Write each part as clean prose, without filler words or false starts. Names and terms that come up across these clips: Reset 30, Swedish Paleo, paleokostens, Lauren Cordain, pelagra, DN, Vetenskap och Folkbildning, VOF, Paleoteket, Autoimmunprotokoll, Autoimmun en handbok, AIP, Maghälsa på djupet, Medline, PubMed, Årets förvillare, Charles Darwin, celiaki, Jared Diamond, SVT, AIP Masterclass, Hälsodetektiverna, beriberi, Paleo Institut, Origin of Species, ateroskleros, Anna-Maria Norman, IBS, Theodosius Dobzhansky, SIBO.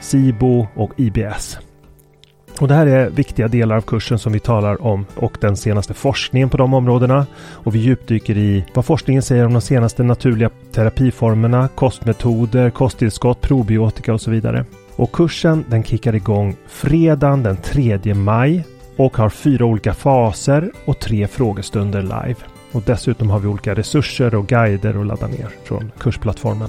SIBO och IBS. Och det här är viktiga delar av kursen som vi talar om och den senaste forskningen på de områdena. Och vi djupdyker i vad forskningen säger om de senaste naturliga terapiformerna, kostmetoder, kosttillskott, probiotika och så vidare. Och kursen den kickar igång fredagen den 3 maj och har 4 olika faser och 3 frågestunder live. Och dessutom har vi olika resurser och guider att ladda ner från kursplattformen.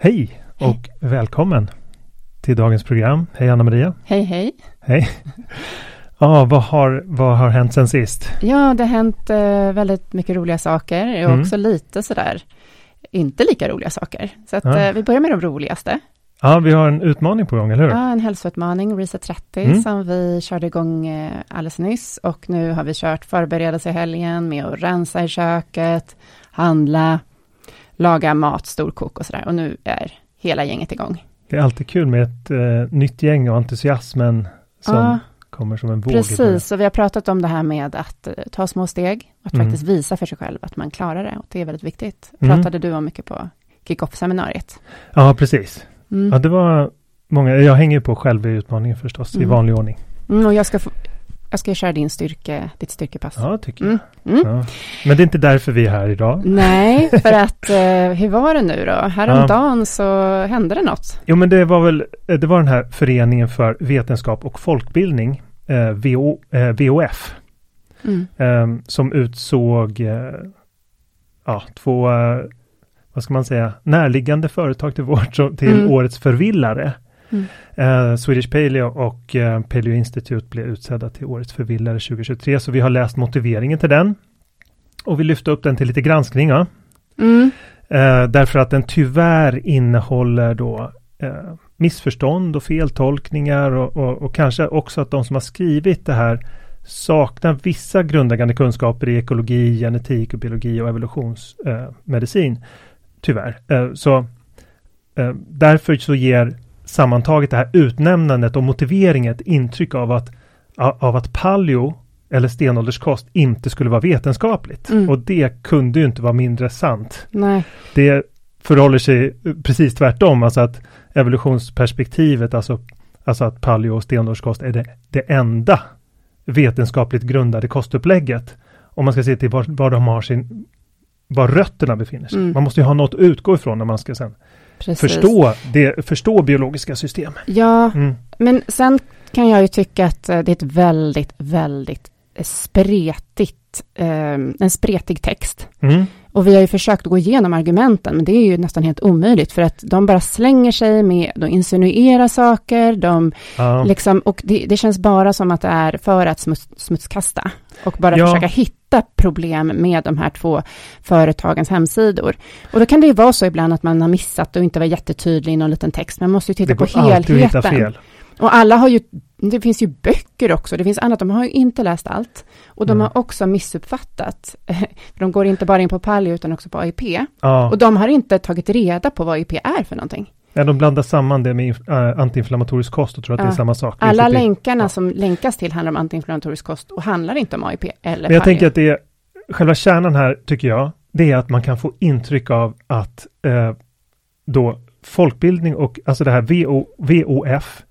Hej och välkommen till dagens program. Hej Anna-Maria. Hej, hej. Hej. Ja, vad har hänt sen sist? Ja, det har hänt väldigt mycket roliga saker och också lite sådär inte lika roliga saker. Så att, vi börjar med de roligaste. Ja, vi har en utmaning på gång, eller hur? Ja, en hälsoutmaning, Reset 30, som vi körde igång alldeles nyss. Och nu har vi kört förberedelse i helgen med att rensa i köket, handla, laga mat, storkok och sådär. Och nu är hela gänget igång. Det är alltid kul med ett nytt gäng och entusiasmen som... Ja. Kommer som en våg. Precis, och vi har pratat om det här med att ta små steg och att faktiskt visa för sig själv att man klarar det. Och det är väldigt viktigt. Pratade du om mycket på kick-off-seminariet? Ja, precis. Ja, det var många. Jag hänger på själv i utmaningen förstås, i vanlig ordning. Och jag ska köra ditt styrkepass. Ja, tycker jag. Ja. Men det är inte därför vi är här idag. Nej, för att hur var det nu då? Häromdagen så hände det något. Jo, men det var den här föreningen för vetenskap och folkbildning, VOF, som utsåg 2, vad ska man säga, närliggande företag till Årets förvillare. Swedish Paleo och Paleo Institut blev utsedda till Årets förvillare 2023, så vi har läst motiveringen till den och vi lyfte upp den till lite granskning, därför att den tyvärr innehåller då missförstånd och feltolkningar och kanske också att de som har skrivit det här saknar vissa grundläggande kunskaper i ekologi, genetik och biologi och evolutionsmedicin, tyvärr. Så därför så ger sammantaget det här utnämnandet och motiveringen ett intryck av att paleo eller stenålderskost inte skulle vara vetenskapligt. Och det kunde ju inte vara mindre sant. Nej. Det förhåller sig precis tvärtom, alltså att evolutionsperspektivet, alltså att paleo och stenålderskost är det enda vetenskapligt grundade kostupplägget. Om man ska se till var rötterna befinner sig. Man måste ju ha något att utgå ifrån när man ska sen förstå biologiska system. Ja, men sen kan jag ju tycka att det är ett väldigt, väldigt en spretig text. Och vi har ju försökt gå igenom argumenten, men det är ju nästan helt omöjligt för att de bara slänger sig med, de insinuerar saker, de liksom, och det känns bara som att det är för att smutskasta och bara försöka hitta problem med de här två företagens hemsidor. Och då kan det ju vara så ibland att man har missat och inte var jättetydlig i någon liten text, men man måste ju titta på helheten. Och alla har ju, det finns ju böcker också, det finns annat, de har ju inte läst allt. Och de har också missuppfattat, för de går inte bara in på Paleo utan också på AIP. Ja. Och de har inte tagit reda på vad AIP är för någonting. Ja, de blandar samman det med antiinflammatorisk kost och tror att det är samma sak. Alla länkarna som länkas till handlar om antiinflammatorisk kost och handlar inte om AIP eller Paleo. Men jag tänker att det är, själva kärnan här tycker jag, det är att man kan få intryck av att då folkbildning och alltså det här VOF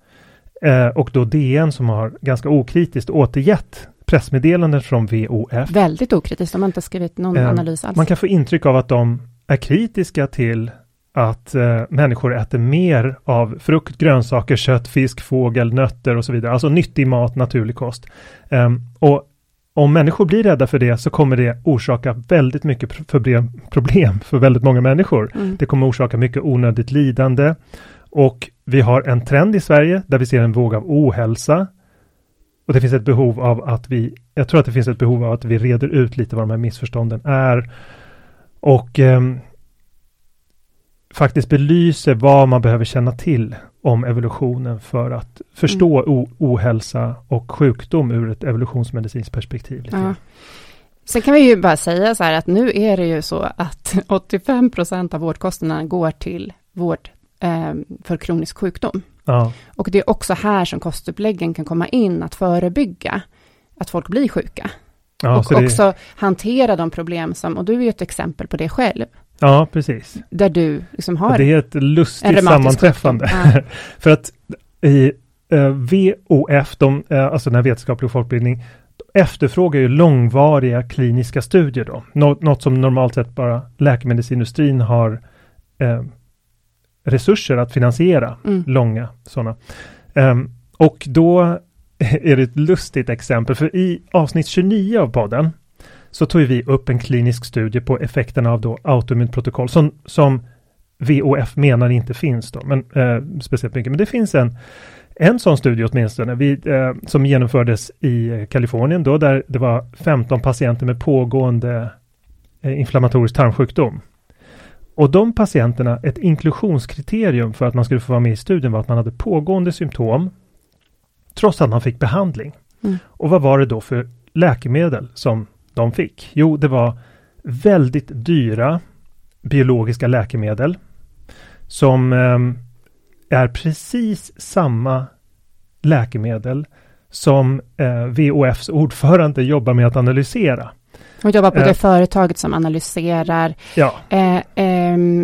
och då DN som har ganska okritiskt återgett pressmeddelanden från VOF. Väldigt okritiskt, de har inte skrivit någon analys alls. Man kan få intryck av att de är kritiska till att människor äter mer av frukt, grönsaker, kött, fisk, fågel, nötter och så vidare. Alltså nyttig mat, naturlig kost. Och om människor blir rädda för det så kommer det orsaka väldigt mycket problem för väldigt många människor. Mm. Det kommer orsaka mycket onödigt lidande. Och vi har en trend i Sverige där vi ser en våg av ohälsa. Och det finns ett behov av att vi reder ut lite vad de här missförstånden är. Och faktiskt belyser vad man behöver känna till om evolutionen för att förstå ohälsa och sjukdom ur ett evolutionsmedicinskt perspektiv. Lite grann. Sen kan vi ju bara säga så här att nu är det ju så att 85% av vårdkostnaderna går till vård för kronisk sjukdom. Ja. Och det är också här som kostuppläggen kan komma in att förebygga att folk blir sjuka. Ja, och också hantera de problem som, och du är ju ett exempel på det själv. Ja, precis. Där du liksom har det är ett lustigt sammanträffande. Ja. För att i VOF, alltså den här vetenskaplig och folkbildning, efterfrågar ju långvariga kliniska studier då. Något som normalt sett bara läkemedelsindustrin har resurser att finansiera långa sådana. Och då är det ett lustigt exempel. För i avsnitt 29 av podden så tog vi upp en klinisk studie på effekterna av då autoimmunprotokoll som VOF menar inte finns då. Men speciellt mycket. Men det finns en sån studie åtminstone som genomfördes i Kalifornien då, där det var 15 patienter med pågående inflammatorisk tarmsjukdom. Och de patienterna, ett inklusionskriterium för att man skulle få vara med i studien var att man hade pågående symptom trots att man fick behandling. Mm. Och vad var det då för läkemedel som de fick? Jo, det var väldigt dyra biologiska läkemedel som är precis samma läkemedel som VOFs ordförande jobbar med att analysera. De jobbar på det företaget som analyserar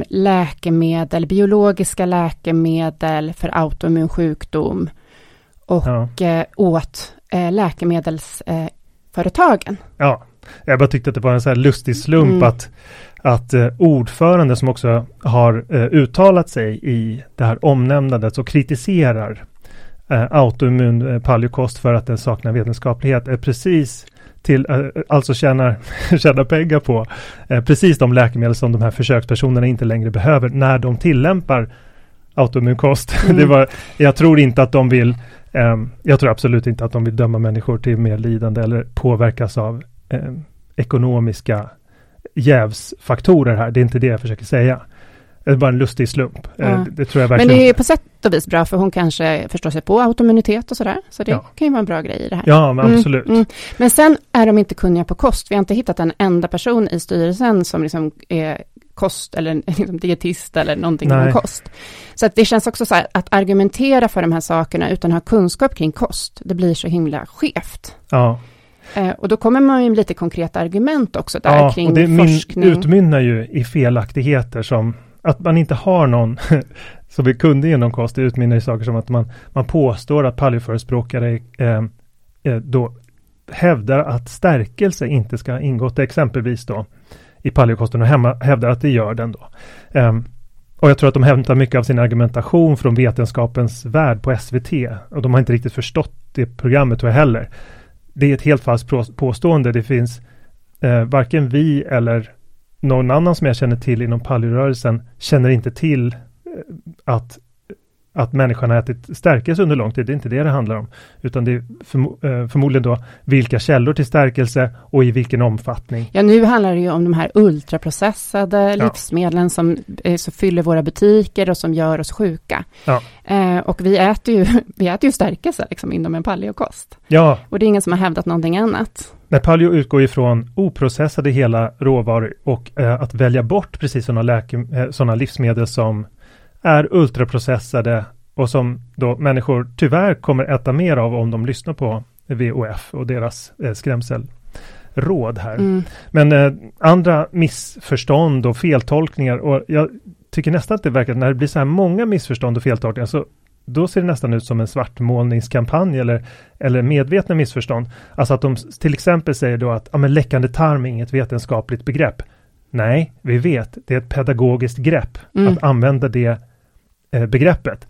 läkemedel, biologiska läkemedel för autoimmun sjukdom och åt läkemedelsföretagen. Ja, jag bara tyckte att det var en så här lustig slump att ordförande som också har uttalat sig i det här omnämnandet och kritiserar autoimmun paleokost för att den saknar vetenskaplighet är precis till, alltså tjänar pengar på precis de läkemedel som de här försökspersonerna inte längre behöver när de tillämpar autoimmunkost. Jag tror absolut inte att de vill döma människor till mer lidande eller påverkas av ekonomiska jävsfaktorer här. Det är inte det jag försöker säga. Det är bara en lustig slump. Ja. Det tror jag verkligen. Men det är på sätt och vis bra för hon kanske förstår sig på autoimmunitet och sådär. Så det kan ju vara en bra grej i det här. Ja, men absolut. Mm. Men sen är de inte kunniga på kost. Vi har inte hittat en enda person i styrelsen som liksom är kost eller liksom dietist eller någonting om kost. Så att det känns också så här att argumentera för de här sakerna utan att ha kunskap kring kost. Det blir så himla skevt. Ja. Och då kommer man ju lite konkreta argument också där kring och det forskning. Det utmynnar ju i felaktigheter som att man inte har någon som vi kunde genom kost. Det utmynnar i saker som att man påstår att paleoförespråkare då hävdar att stärkelse inte ska ingå till exempelvis då i paleokosten och hävdar att det gör den då. Och jag tror att de hämtar mycket av sin argumentation från Vetenskapens värld på SVT och de har inte riktigt förstått det programmet tror jag heller. Det är ett helt falskt påstående. Det finns varken vi eller någon annan som jag känner till inom paleorörelsen känner inte till att människan har ätit stärkelse under lång tid. Det är inte det det handlar om. Utan det är förmodligen då vilka källor till stärkelse och i vilken omfattning. Ja, nu handlar det ju om de här ultraprocessade livsmedlen som så fyller våra butiker och som gör oss sjuka. Ja. Och vi äter ju stärkelse liksom inom en paleokost. Ja. Och det är ingen som har hävdat någonting annat. När paleo utgår ifrån oprocessade hela råvaror och att välja bort precis sådana livsmedel som är ultraprocessade och som då människor tyvärr kommer äta mer av om de lyssnar på VOF och deras skrämselråd här. Mm. Men andra missförstånd och feltolkningar, och jag tycker nästan att det verkar när det blir så här många missförstånd och feltolkningar så då ser det nästan ut som en svartmålningskampanj eller medvetna missförstånd. Alltså att de till exempel säger då att men läckande tarm är inget vetenskapligt begrepp. Nej, vi vet. Det är ett pedagogiskt grepp att använda det begreppet.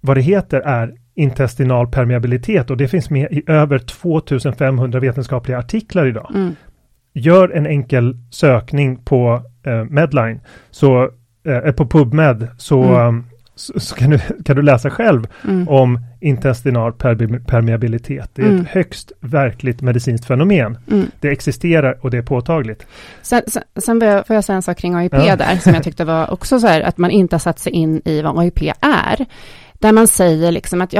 Vad det heter är intestinal permeabilitet och det finns med i över 2500 vetenskapliga artiklar idag. Mm. Gör en enkel sökning på Medline så, på PubMed så kan du läsa själv om intestinal permeabilitet. Det är ett högst verkligt medicinskt fenomen. Mm. Det existerar och det är påtagligt. Sen får jag säga en sak kring AIP där som jag tyckte var också så här att man inte har satt sig in i vad AIP är. Där man säger liksom att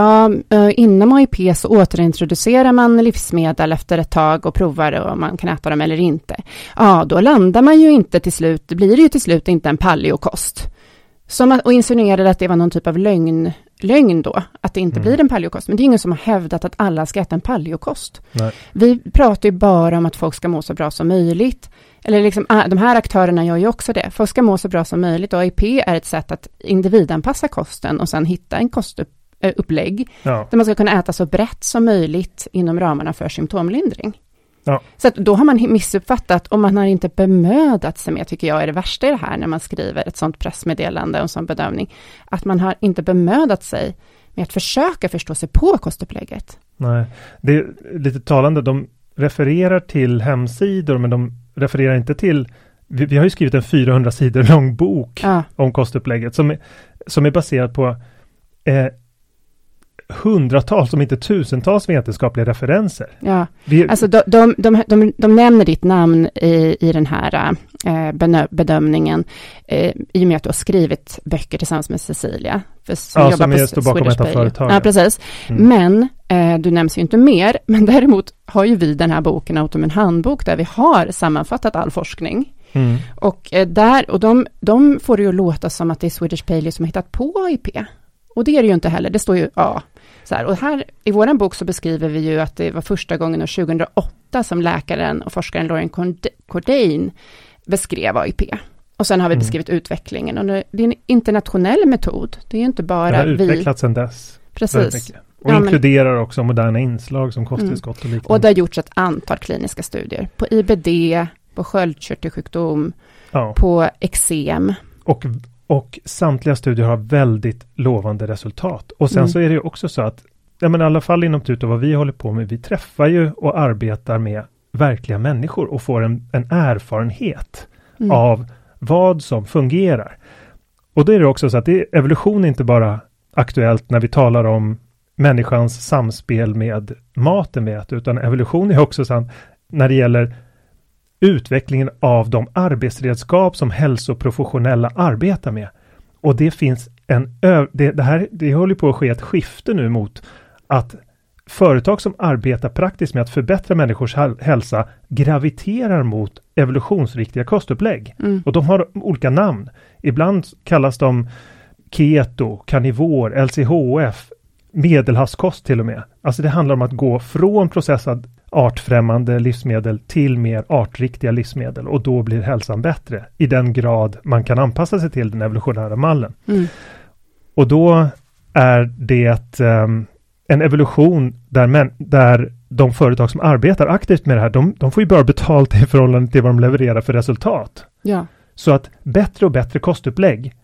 inom AIP så återintroducerar man livsmedel efter ett tag och provar om man kan äta dem eller inte. Ja, då landar man ju inte till slut, blir det ju till slut inte en paleokost. Och insinuerade att det var någon typ av lögn då, att det inte blir en paleokost. Men det är ingen som har hävdat att alla ska äta en paleokost. Nej. Vi pratar ju bara om att folk ska må så bra som möjligt. Eller liksom, de här aktörerna gör ju också det. Folk ska må så bra som möjligt och AIP är ett sätt att individanpassa kosten och sen hitta en kostupplägg. Ja. Där man ska kunna äta så brett som möjligt inom ramarna för symptomlindring. Ja. Så att då har man missuppfattat och man har inte bemödat sig med, tycker jag är det värsta i det här när man skriver ett sånt pressmeddelande och en sån bedömning, att man har inte bemödat sig med att försöka förstå sig på kostupplägget. Nej, det är lite talande, de refererar till hemsidor men de refererar inte till, vi har ju skrivit en 400 sidor lång bok om kostupplägget som är baserad på hundratals, om inte tusentals vetenskapliga referenser. Ja, alltså de nämner ditt namn i den här bedömningen i och med att du har skrivit böcker tillsammans med Cecilia. Som jobbar som jag står bakom ett av företagen. Ja, precis. Mm. Men du nämns ju inte mer, men däremot har ju vi den här boken, Autoimmun en handbok, där vi har sammanfattat all forskning. Mm. Och de får det ju låta som att det är Swedish Paleo som har hittat på AIP. Och det är det ju inte heller, det står ju så här. Och här i våran bok så beskriver vi ju att det var första gången 2008 som läkaren och forskaren Lauren Cordain beskrev AIP. Och sen har vi beskrivit utvecklingen. Och det är en internationell metod, det är ju inte bara vi. Det har utvecklats sedan dess. Precis. Och inkluderar också moderna inslag som kosttillskott och liknande. Och det har gjorts ett antal kliniska studier på IBD, på sköldkörtelsjukdom, på eksem. Och samtliga studier har väldigt lovande resultat. Och sen så är det ju också så att, i alla fall inom TUT och vad vi håller på med, vi träffar ju och arbetar med verkliga människor och får en erfarenhet av vad som fungerar. Och då är det också så att evolution är inte bara aktuellt när vi talar om människans samspel med maten vi äter, utan evolution är också så när det gäller utvecklingen av de arbetsredskap som hälsoprofessionella arbetar med. Och det finns det håller på att ske ett skifte nu mot att företag som arbetar praktiskt med att förbättra människors hälsa graviterar mot evolutionsriktiga kostupplägg. Och de har olika namn. Ibland kallas de keto, karnivor, LCHF, medelhavskost till och med. Alltså det handlar om att gå från processad artfrämmande livsmedel till mer artriktiga livsmedel och då blir hälsan bättre i den grad man kan anpassa sig till den evolutionära mallen. Och då är det en evolution där de företag som arbetar aktivt med det här, de får ju bara betalt i förhållande till vad de levererar för resultat. Ja. Så att bättre och bättre kostupplägg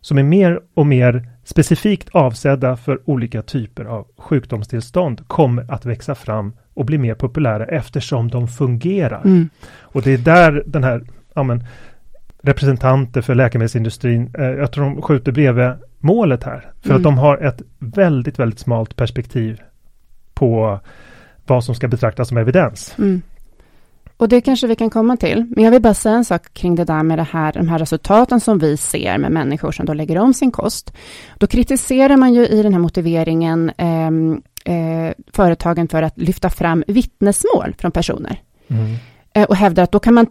som är mer och mer specifikt avsedda för olika typer av sjukdomstillstånd kommer att växa fram och bli mer populära eftersom de fungerar. Och det är där den här representanter för läkemedelsindustrin, jag tror de skjuter bredvid målet här. För att de har ett väldigt, väldigt smalt perspektiv på vad som ska betraktas som evidens. Mm. Och det kanske vi kan komma till. Men jag vill bara säga en sak kring det där med de här resultaten som vi ser med människor som då lägger om sin kost. Då kritiserar man ju i den här motiveringen företagen för att lyfta fram vittnesmål från personer. Mm. Och hävdar att då kan man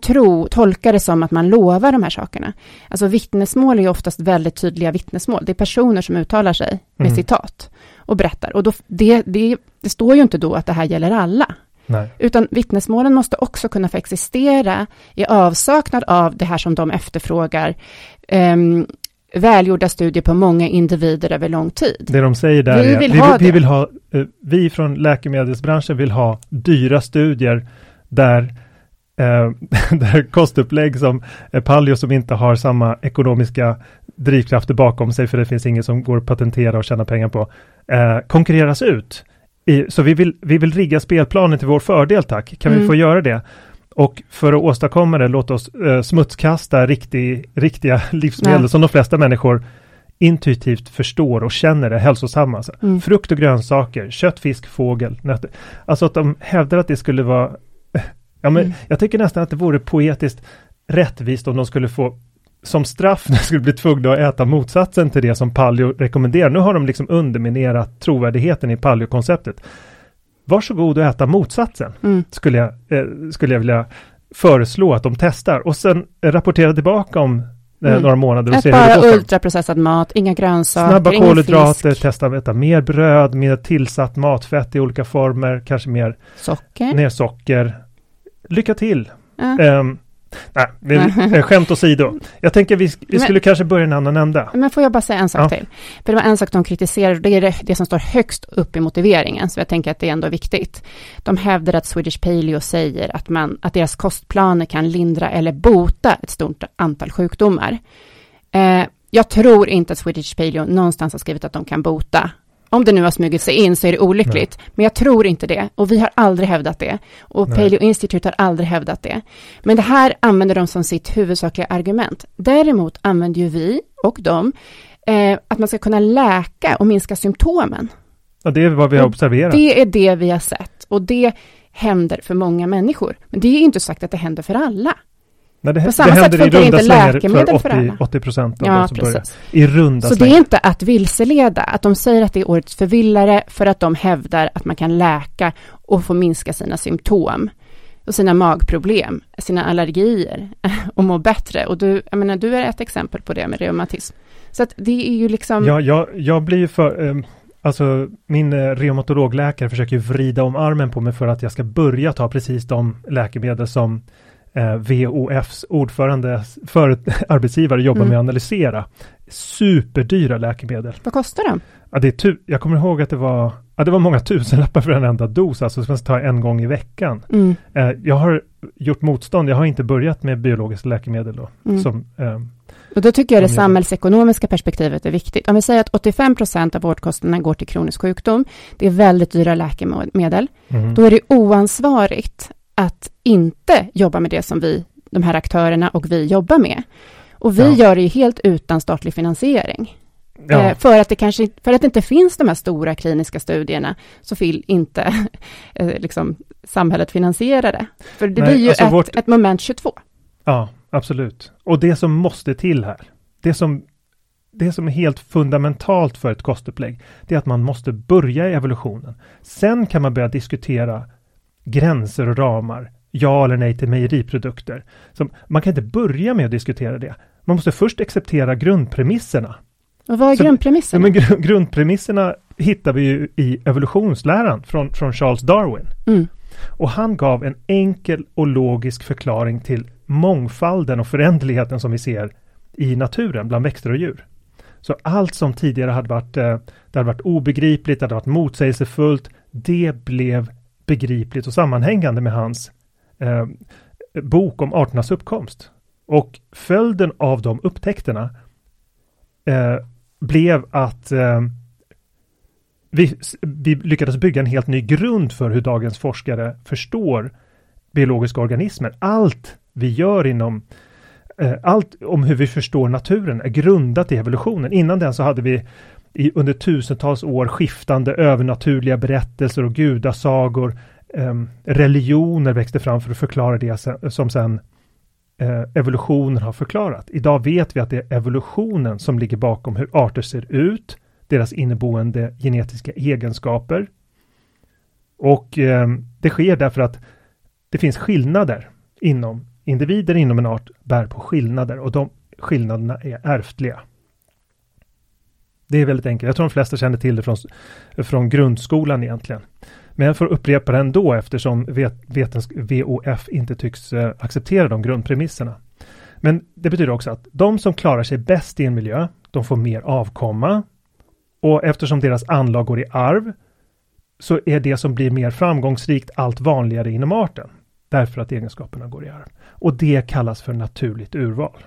tolka det som att man lovar de här sakerna. Alltså vittnesmål är ju oftast väldigt tydliga vittnesmål. Det är personer som uttalar sig med citat och berättar. Och då, det står ju inte då att det här gäller alla. Nej. Utan vittnesmålen måste också kunna få existera i avsaknad av det här som de efterfrågar. Välgjorda studier på många individer över lång tid. Det de säger där är vi från läkemedelsbranschen vill ha dyra studier där kostupplägg som paleo som inte har samma ekonomiska drivkrafter bakom sig, för det finns ingen som går att patentera och tjäna pengar på, konkurreras ut. Så vi vill rigga spelplanen till vår fördel, tack. Kan vi få göra det? Och för att åstadkomma det, låt oss smutskasta riktiga livsmedel som de flesta människor intuitivt förstår och känner är hälsosamma. Alltså. Frukt och grönsaker, kött, fisk, fågel, nötter. Alltså att de hävdar att det skulle vara... Ja, men jag tycker nästan att det vore poetiskt rättvist om de skulle få som straff när de skulle bli tvungna att äta motsatsen till det som paleo rekommenderar. Nu har de liksom underminerat trovärdigheten i paleo-konceptet. Varsågod att äta motsatsen, skulle jag vilja föreslå att de testar. Och sen rapportera tillbaka om några månader. Och se hur det går. Bara ultraprocessad mat, inga grönsaker, snabba kolhydrater, testa att äta mer bröd, mer tillsatt matfett i olika former, kanske mer socker. Lycka till! Skämt åsido. Jag tänker vi skulle kanske börja en annan ända. Men får jag bara säga en sak till? För det var en sak de kritiserar, och det är det som står högst upp i motiveringen. Så jag tänker att det är ändå viktigt. De hävdar att Swedish Paleo säger att deras kostplaner kan lindra eller bota ett stort antal sjukdomar. Jag tror inte att Swedish Paleo någonstans har skrivit att de kan bota. Om det nu har smugit sig in så är det olyckligt. Nej. Men jag tror inte det. Och vi har aldrig hävdat det. Och Paleo Institut har aldrig hävdat det. Men det här använder de som sitt huvudsakliga argument. Däremot använder ju vi och de att man ska kunna läka och minska symptomen. Ja, det är vad vi har observerat. Det är det vi har sett. Och det händer för många människor. Men det är inte sagt att det händer för alla. Nej, det händer i runda slängar för 80% av de som börjar. I runda slängar. Så det är inte att vilseleda. Att de säger att det är årets förvillare för att de hävdar att man kan läka och få minska sina symptom och sina magproblem, sina allergier och må bättre. Och du är ett exempel på det med reumatism. Så att det är ju liksom... Ja, jag blir ju för... Alltså min reumatologläkare försöker vrida om armen på mig för att jag ska börja ta precis de läkemedel som... VOFs ordförande arbetsgivare jobbar med att analysera. Superdyra läkemedel. Vad kostar de? Ja, jag kommer ihåg att det var många tusenlappar för en enda dos. Alltså som man ska ta en gång i veckan. Mm. Jag har gjort motstånd. Jag har inte börjat med biologiska läkemedel då. Mm. Och då tycker jag det samhällsekonomiska perspektivet är viktigt. Om vi säger att 85% av vårdkostnaderna går till kronisk sjukdom. Det är väldigt dyra läkemedel. Mm. Då är det oansvarigt att inte jobba med det som de här aktörerna och vi jobbar med. Och vi gör det ju helt utan statlig finansiering. Ja. För att det inte finns de här stora kliniska studierna så vill inte liksom, samhället finansiera det. För det blir ju alltså ett moment 22. Ja, absolut. Och det som måste till här, det som är helt fundamentalt för ett kostupplägg, det är att man måste börja i evolutionen. Sen kan man börja diskutera gränser och ramar, ja eller nej till mejeriprodukter. Så man kan inte börja med att diskutera det. Man måste först acceptera grundpremisserna. Och vad är grundpremisserna? Men grundpremisserna hittar vi ju i evolutionsläran från Charles Darwin. Mm. Och han gav en enkel och logisk förklaring till mångfalden och förändligheten som vi ser i naturen bland växter och djur. Så allt som tidigare hade varit obegripligt, hade varit motsägelsefullt, det blev begripligt och sammanhängande med hans bok om arternas uppkomst. Och följden av de upptäckterna blev att vi lyckades bygga en helt ny grund för hur dagens forskare förstår biologiska organismer. Allt vi gör inom allt om hur vi förstår naturen är grundat i evolutionen. Innan den så hade vi under tusentals år skiftande övernaturliga berättelser och gudasagor. Religioner växte fram för att förklara det som sen evolutionen har förklarat. Idag vet vi att det är evolutionen som ligger bakom hur arter ser ut, deras inneboende genetiska egenskaper. Och det sker därför att det finns skillnader inom individer inom en art bär på skillnader och de skillnaderna är ärftliga. Det är väldigt enkelt. Jag tror de flesta känner till det från grundskolan egentligen. Men jag får upprepa det ändå eftersom VOF inte tycks acceptera de grundpremisserna. Men det betyder också att de som klarar sig bäst i en miljö, de får mer avkomma. Och eftersom deras anlag går i arv så är det som blir mer framgångsrikt allt vanligare inom arten. Därför att egenskaperna går i arv. Och det kallas för naturligt urval.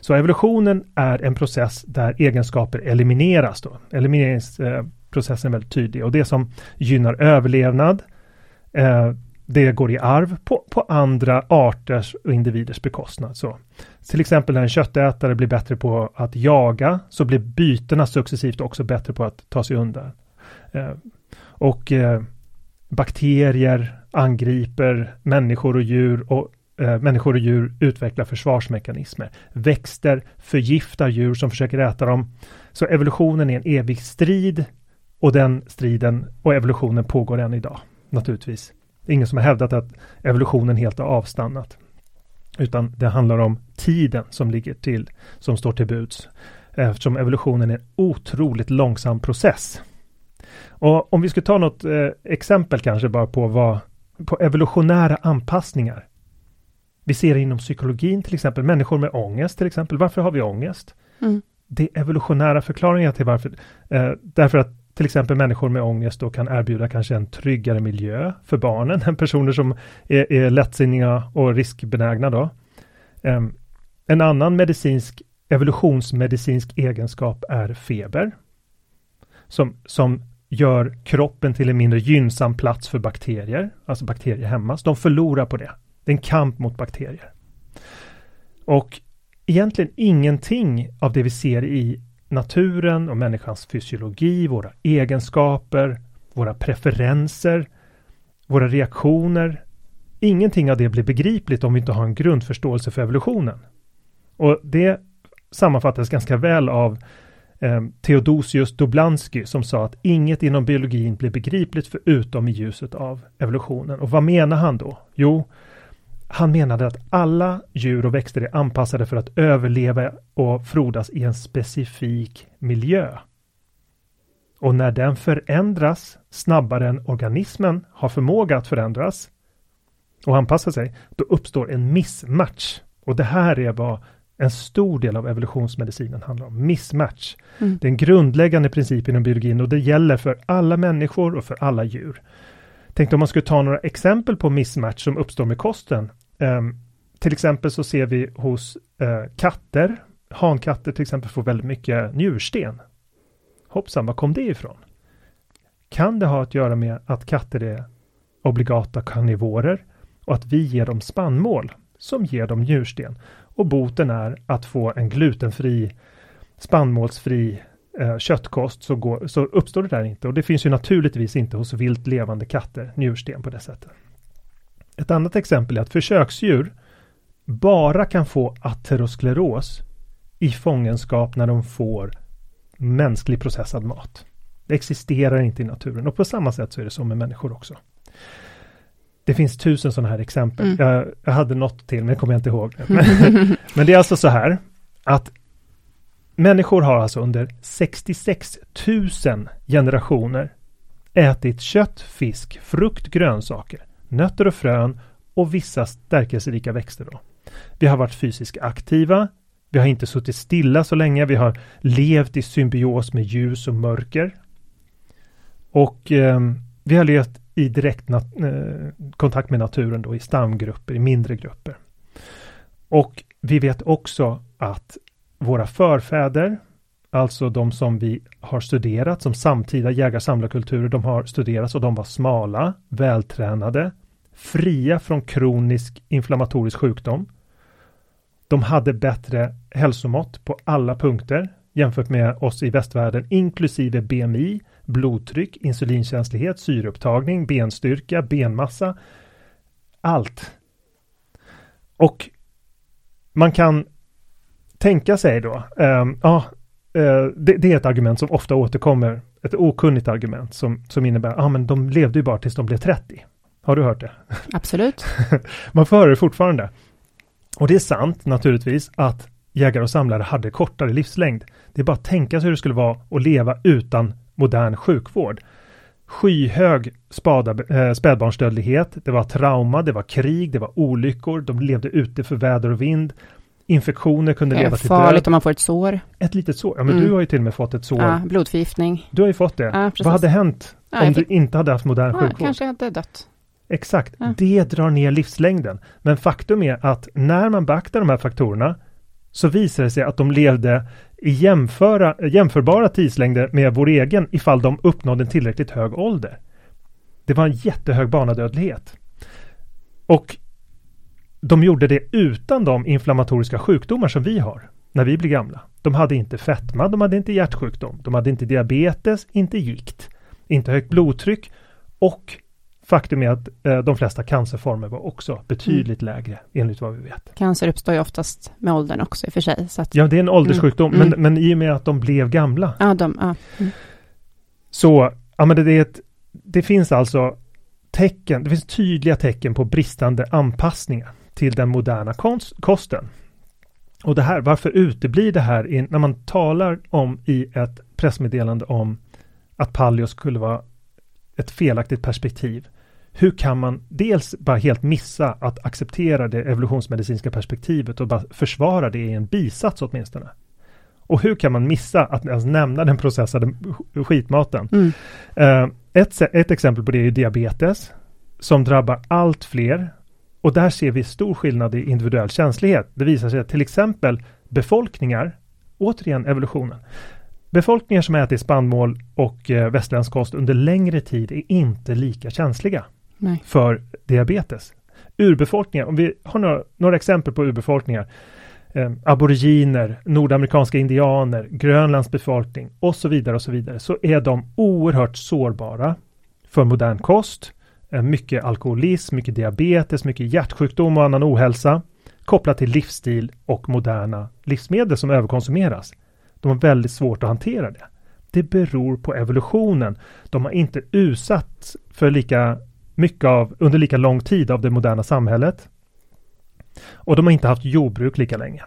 Så evolutionen är en process där egenskaper elimineras då. Elimineringsprocessen är väldigt tydlig. Och det som gynnar överlevnad, det går i arv på andra arters och individers bekostnad. Så, till exempel när en köttätare blir bättre på att jaga så blir bytena successivt också bättre på att ta sig undan. Bakterier angriper människor och djur och människor och djur utvecklar försvarsmekanismer. Växter förgiftar djur som försöker äta dem. Så evolutionen är en evig strid och den striden och evolutionen pågår än idag naturligtvis. Det är ingen som har hävdat att evolutionen helt har avstannat utan det handlar om tiden som står till buds eftersom evolutionen är en otroligt långsam process. Och om vi skulle ta något exempel kanske bara på evolutionära anpassningar. Vi ser det inom psykologin till exempel. Människor med ångest till exempel. Varför har vi ångest? Det är evolutionära förklaringar till varför. Därför att till exempel människor med ångest då kan erbjuda kanske en tryggare miljö för barnen än personer som är lättsinniga och riskbenägna då. En annan evolutionsmedicinsk egenskap är feber. Som gör kroppen till en mindre gynnsam plats för bakterier. Alltså bakterier hämmas. De förlorar på det. Det är en kamp mot bakterier. Och egentligen ingenting av det vi ser i naturen och människans fysiologi, våra egenskaper, våra preferenser, våra reaktioner. Ingenting av det blir begripligt om vi inte har en grundförståelse för evolutionen. Och det sammanfattas ganska väl av Theodosius Dobzhansky som sa att inget inom biologin blir begripligt förutom i ljuset av evolutionen. Och vad menar han då? Jo, han menade att alla djur och växter är anpassade för att överleva och frodas i en specifik miljö. Och när den förändras snabbare än organismen har förmåga att förändras och anpassa sig, då uppstår en mismatch. Och det här är vad en stor del av evolutionsmedicinen handlar om. Mismatch. Det är en grundläggande princip inom biologin och det gäller för alla människor och för alla djur. Tänkte om man skulle ta några exempel på mismatch som uppstår med kosten. Till exempel så ser vi hos katter. Hankatter till exempel får väldigt mycket njursten. Hoppsan, var kom det ifrån? Kan det ha att göra med att katter är obligata karnivorer och att vi ger dem spannmål som ger dem njursten? Och boten är att få en glutenfri, spannmålsfri köttkost så uppstår det där inte. Och det finns ju naturligtvis inte hos vilt levande katter, njursten på det sättet. Ett annat exempel är att försöksdjur bara kan få ateroskleros i fångenskap när de får mänsklig processad mat. Det existerar inte i naturen och på samma sätt så är det så med människor också. Det finns 1000 sådana här exempel. Jag hade något till men jag kommer inte ihåg. Men det är alltså så här att människor har alltså under 66 000 generationer ätit kött, fisk, frukt, grönsaker, nötter och frön och vissa stärkelserika växter då. Vi har varit fysiskt aktiva, vi har inte suttit stilla så länge, vi har levt i symbios med ljus och mörker. Och vi har levt i direkt kontakt med naturen då, i stamgrupper, i mindre grupper. Och vi vet också att våra förfäder, alltså de som vi har studerat som samtida jägar-samlarkulturer, de har studerats och de var smala, vältränade, fria från kronisk inflammatorisk sjukdom. De hade bättre hälsomått på alla punkter jämfört med oss i västvärlden, inklusive BMI, blodtryck, insulinkänslighet, syreupptagning, benstyrka, benmassa, allt. Och man kan tänka sig då, det är ett argument som ofta återkommer, ett okunnigt argument som innebär, men de levde ju bara tills de blev 30. Har du hört det? Absolut. Man får höra det fortfarande. Och det är sant naturligtvis att jägare och samlare hade kortare livslängd. Det är bara att tänka sig hur det skulle vara att leva utan modern sjukvård. Skyhög spädbarnsdödlighet, det var trauma, det var krig, det var olyckor, de levde ute för väder och vind. Infektioner kunde leda till död. Det är farligt om man får ett sår. Ett litet sår. Ja, men du har ju till och med fått ett sår. Ja, blodförgiftning. Du har ju fått det. Ja, vad hade hänt om du inte hade haft modern sjukvård? Kanske hade dött. Exakt. Ja. Det drar ner livslängden. Men faktum är att när man beaktar de här faktorerna så visar det sig att de levde i jämförbara tidslängder med vår egen ifall de uppnådde en tillräckligt hög ålder. Det var en jättehög barnadödlighet. Och de gjorde det utan de inflammatoriska sjukdomar som vi har när vi blir gamla. De hade inte fetma, de hade inte hjärtsjukdom, de hade inte diabetes, inte gikt, inte högt blodtryck, och faktum är att de flesta cancerformer var också betydligt lägre enligt vad vi vet. Cancer uppstår ju oftast med åldern också i och för sig. Så att... Ja, det är en ålderssjukdom, men i och med att de blev gamla. Ja, Så, men det finns alltså tecken, det finns tydliga tecken på bristande anpassningar till den moderna kosten. Och det här, varför uteblir det här när man talar om i ett pressmeddelande om att paleo skulle vara ett felaktigt perspektiv? Hur kan man dels bara helt missa att acceptera det evolutionsmedicinska perspektivet och bara försvara det i en bisats åtminstone? Och hur kan man missa att ens nämna den processade skitmaten? Ett exempel på det är diabetes som drabbar allt fler. Och där ser vi stor skillnad i individuell känslighet. Det visar sig att till exempel befolkningar, återigen evolutionen, befolkningar som äter spannmål och västerländsk kost under längre tid är inte lika känsliga för diabetes. Urbefolkningar, om vi har några exempel på urbefolkningar, aboriginer, nordamerikanska indianer, Grönlands befolkning och så vidare, så är de oerhört sårbara för modern kost. Mycket alkoholism, mycket diabetes, mycket hjärtsjukdom och annan ohälsa kopplat till livsstil och moderna livsmedel som överkonsumeras. De har väldigt svårt att hantera det. Det beror på evolutionen. De har inte utsatts för lika mycket under lika lång tid av det moderna samhället. Och de har inte haft jordbruk lika länge.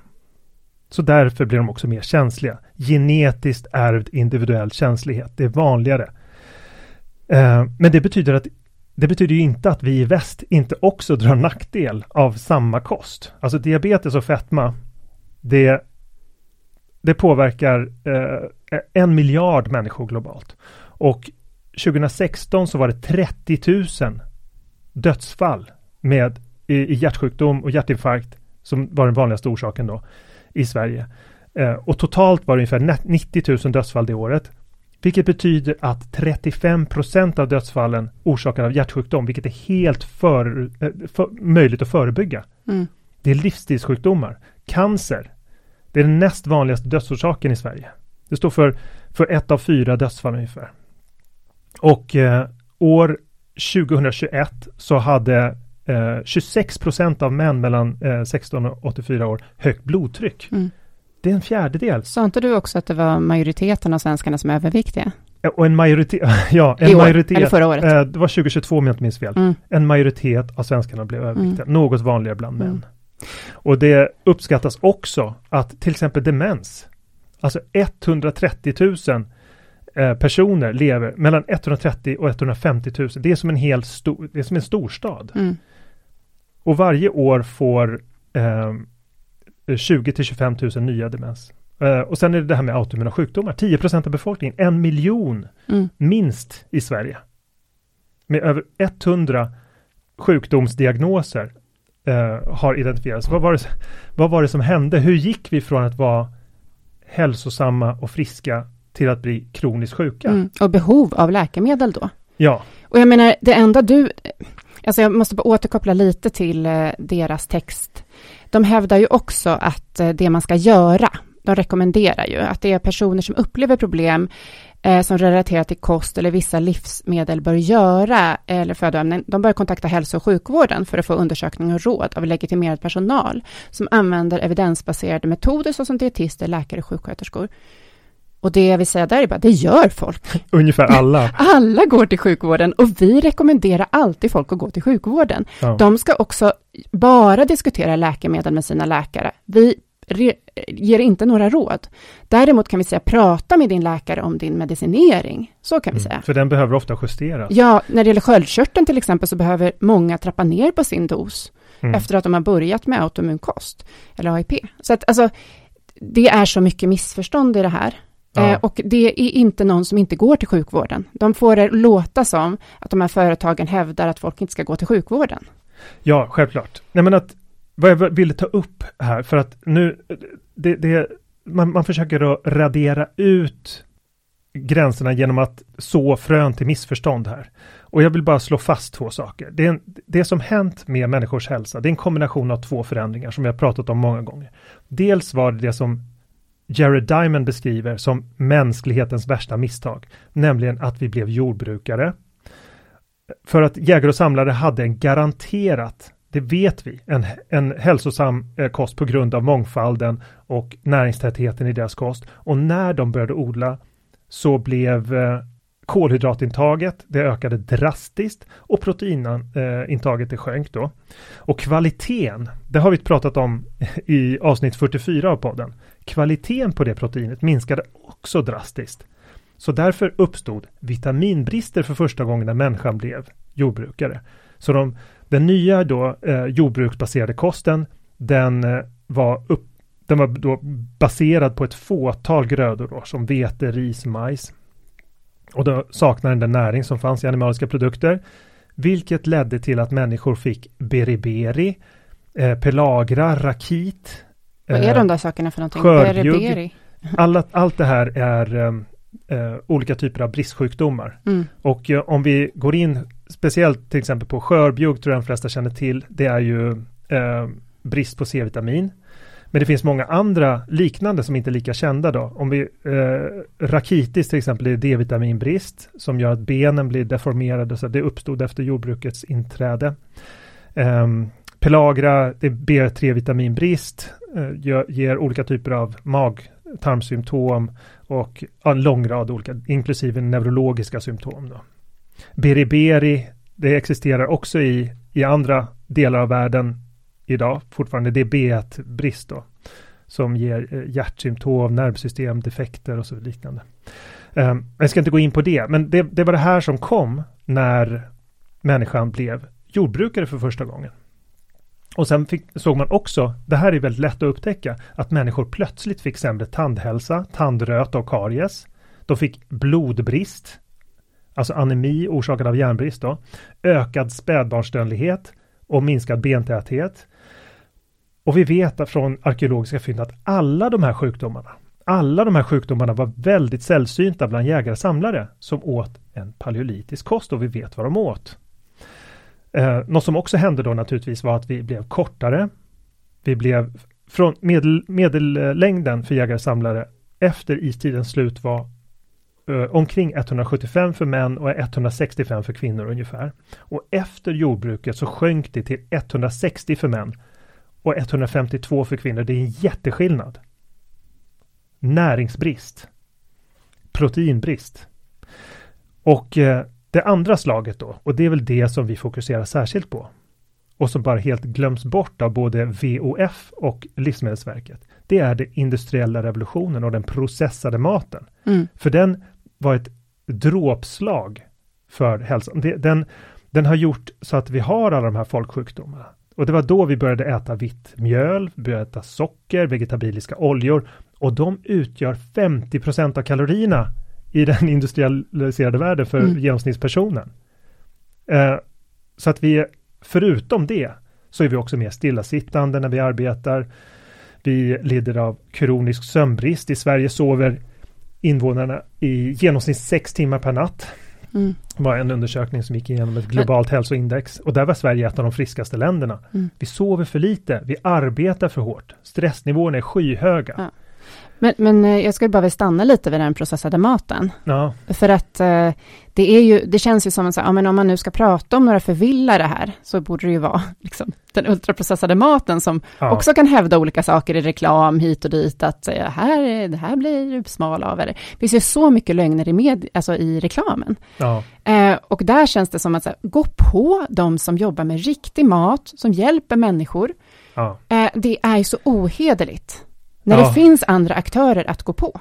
Så därför blir de också mer känsliga. Genetiskt ärvd individuell känslighet. Det är vanligare. Men det betyder ju inte att vi i väst inte också drar nackdel av samma kost. Alltså diabetes och fetma, det påverkar 1 miljard människor globalt. Och 2016 så var det 30 000 dödsfall med i hjärtsjukdom och hjärtinfarkt som var den vanligaste orsaken då i Sverige. Och totalt var det ungefär 90 000 dödsfall det året. Vilket betyder att 35% av dödsfallen orsakade av hjärtsjukdom, vilket är helt möjligt att förebygga. Det är livsstilssjukdomar. Cancer, det är den näst vanligaste dödsorsaken i Sverige. Det står för 1 av 4 dödsfall ungefär. Och år 2021 så hade 26% av män mellan 16 och 84 år högt blodtryck. Det är en fjärdedel. Sa inte du också att det var majoriteten av svenskarna som är överviktiga? Och en majoritet, eller förra året. Det var 2022 om jag inte minns fel. En majoritet av svenskarna blev överviktiga. Något vanligare bland män. Och det uppskattas också att till exempel demens, alltså 130 000 personer lever mellan 130 och 150 000. Det är som en storstad. Och varje år får 20 till 25 000 nya demens. Och sen är det här med autoimmuna sjukdomar. 10% av befolkningen, 1 miljon minst i Sverige. Med över 100 sjukdomsdiagnoser har identifierats. Vad var det som hände? Hur gick vi från att vara hälsosamma och friska till att bli kroniskt sjuka? Och behov av läkemedel då? Ja. Och jag menar, det enda alltså jag måste bara återkoppla lite till deras text de hävdar ju också att det man ska göra, de rekommenderar ju att det är personer som upplever problem som relaterar till kost eller vissa livsmedel bör göra, eller födoämnen, de bör kontakta hälso- och sjukvården för att få undersökning och råd av legitimerad personal som använder evidensbaserade metoder såsom dietister, läkare och sjuksköterskor. Och det jag vill säga där är bara, det gör folk. Ungefär alla. Alla går till sjukvården och vi rekommenderar alltid folk att gå till sjukvården. Ja. De ska också bara diskutera läkemedel med sina läkare. Vi ger inte några råd. Däremot kan vi säga, prata med din läkare om din medicinering. Så kan vi säga. För den behöver ofta justeras. Ja, när det gäller sköldkörteln till exempel så behöver många trappa ner på sin dos efter att de har börjat med autoimmunkost eller AIP. Så att, alltså, det är så mycket missförstånd i det här. Ja. Och det är inte någon som inte går till sjukvården. De får det låta som att de här företagen hävdar att folk inte ska gå till sjukvården. Ja, självklart. Nej, men att, vad jag ville ta upp här, för att nu, man försöker då radera ut gränserna genom att så frön till missförstånd här. Och jag vill bara slå fast två saker. Det som hänt med människors hälsa, det är en kombination av två förändringar som vi har pratat om många gånger. Dels var det som Jared Diamond beskriver som mänsklighetens värsta misstag, nämligen att vi blev jordbrukare. För att jägare och samlare hade en garanterat, det vet vi, en hälsosam kost på grund av mångfalden och näringstätheten i deras kost. Och när de började odla så blev kolhydratintaget, det ökade drastiskt och proteinintaget det sjönk då. Och kvaliteten, det har vi pratat om i avsnitt 44 av podden. Kvaliteten på det proteinet minskade också drastiskt. Så därför uppstod vitaminbrister för första gången när människan blev jordbrukare. Så den nya då, jordbruksbaserade kosten, den var då baserad på ett fåtal grödor då, som vete, ris, majs. Och då saknade den näring som fanns i animaliska produkter. Vilket ledde till att människor fick beriberi, pelagra, rakit. Vad är de där sakerna för någonting? Beriberi. Allt det här är olika typer av bristsjukdomar. Mm. Och om vi går in speciellt till exempel på skörbjugg, tror jag de flesta känner till. Det är ju brist på C-vitamin. Men det finns många andra liknande som inte är lika kända då. Om vi, rakitis till exempel är D-vitaminbrist som gör att benen blir deformerade. Så det uppstod efter jordbrukets inträde. Pelagra, det är B3-vitaminbrist, ger olika typer av mag-tarmsymptom och en lång rad olika, inklusive neurologiska symptom då. Beriberi, det existerar också i andra delar av världen idag fortfarande. Det är B1-brist då, som ger hjärtsymptom, nervsystemdefekter och så liknande. Jag ska inte gå in på det, men det var det här som kom när människan blev jordbrukare för första gången. Och sen såg man också, det här är väldigt lätt att upptäcka, att människor plötsligt fick sämre tandhälsa, tandröta och karies. De fick blodbrist, alltså anemi orsakad av järnbrist då, ökad spädbarnsdödlighet och minskad bentäthet. Och vi vet från arkeologiska fynd att alla de här sjukdomarna var väldigt sällsynta bland jägare och samlare som åt en paleolitisk kost, och vi vet vad de åt. Något som också hände då naturligtvis var att vi blev kortare. Vi blev från medellängden för jägare och samlare efter istidens slut var omkring 175 för män och 165 för kvinnor ungefär. Och efter jordbruket så sjönk det till 160 för män och 152 för kvinnor. Det är en jätteskillnad. Näringsbrist. Proteinbrist. Och det andra slaget då, och det är väl det som vi fokuserar särskilt på och som bara helt glöms bort av både VOF och Livsmedelsverket, det är den industriella revolutionen och den processade maten. Mm. För den var ett dråpslag för hälsan. Den har gjort så att vi har alla de här folksjukdomarna. Och det var då vi började äta vitt mjöl, började äta socker, vegetabiliska oljor, och de utgör 50% av kalorierna i den industrialiserade världen för genomsnittspersonen. Så att vi, förutom det, så är vi också mer stillasittande när vi arbetar. Vi lider av kronisk sömnbrist. I Sverige sover invånarna i genomsnitt 6 timmar per natt. var en undersökning som gick igenom ett globalt hälsoindex. Och där var Sverige ett av de friskaste länderna. Mm. Vi sover för lite, vi arbetar för hårt. Stressnivån är skyhöga. Ja. Men jag skulle bara vilja stanna lite vid den processade maten. Ja. För att det känns ju som att om man nu ska prata om några förvillare här så borde det ju vara liksom den ultraprocessade maten som också kan hävda olika saker i reklam hit och dit. Att det här blir smal av det. Det finns ju så mycket lögner i reklamen. Ja. Och där känns det som att gå på de som jobbar med riktig mat som hjälper människor. Ja. Det är ju så ohederligt. När det finns andra aktörer att gå på.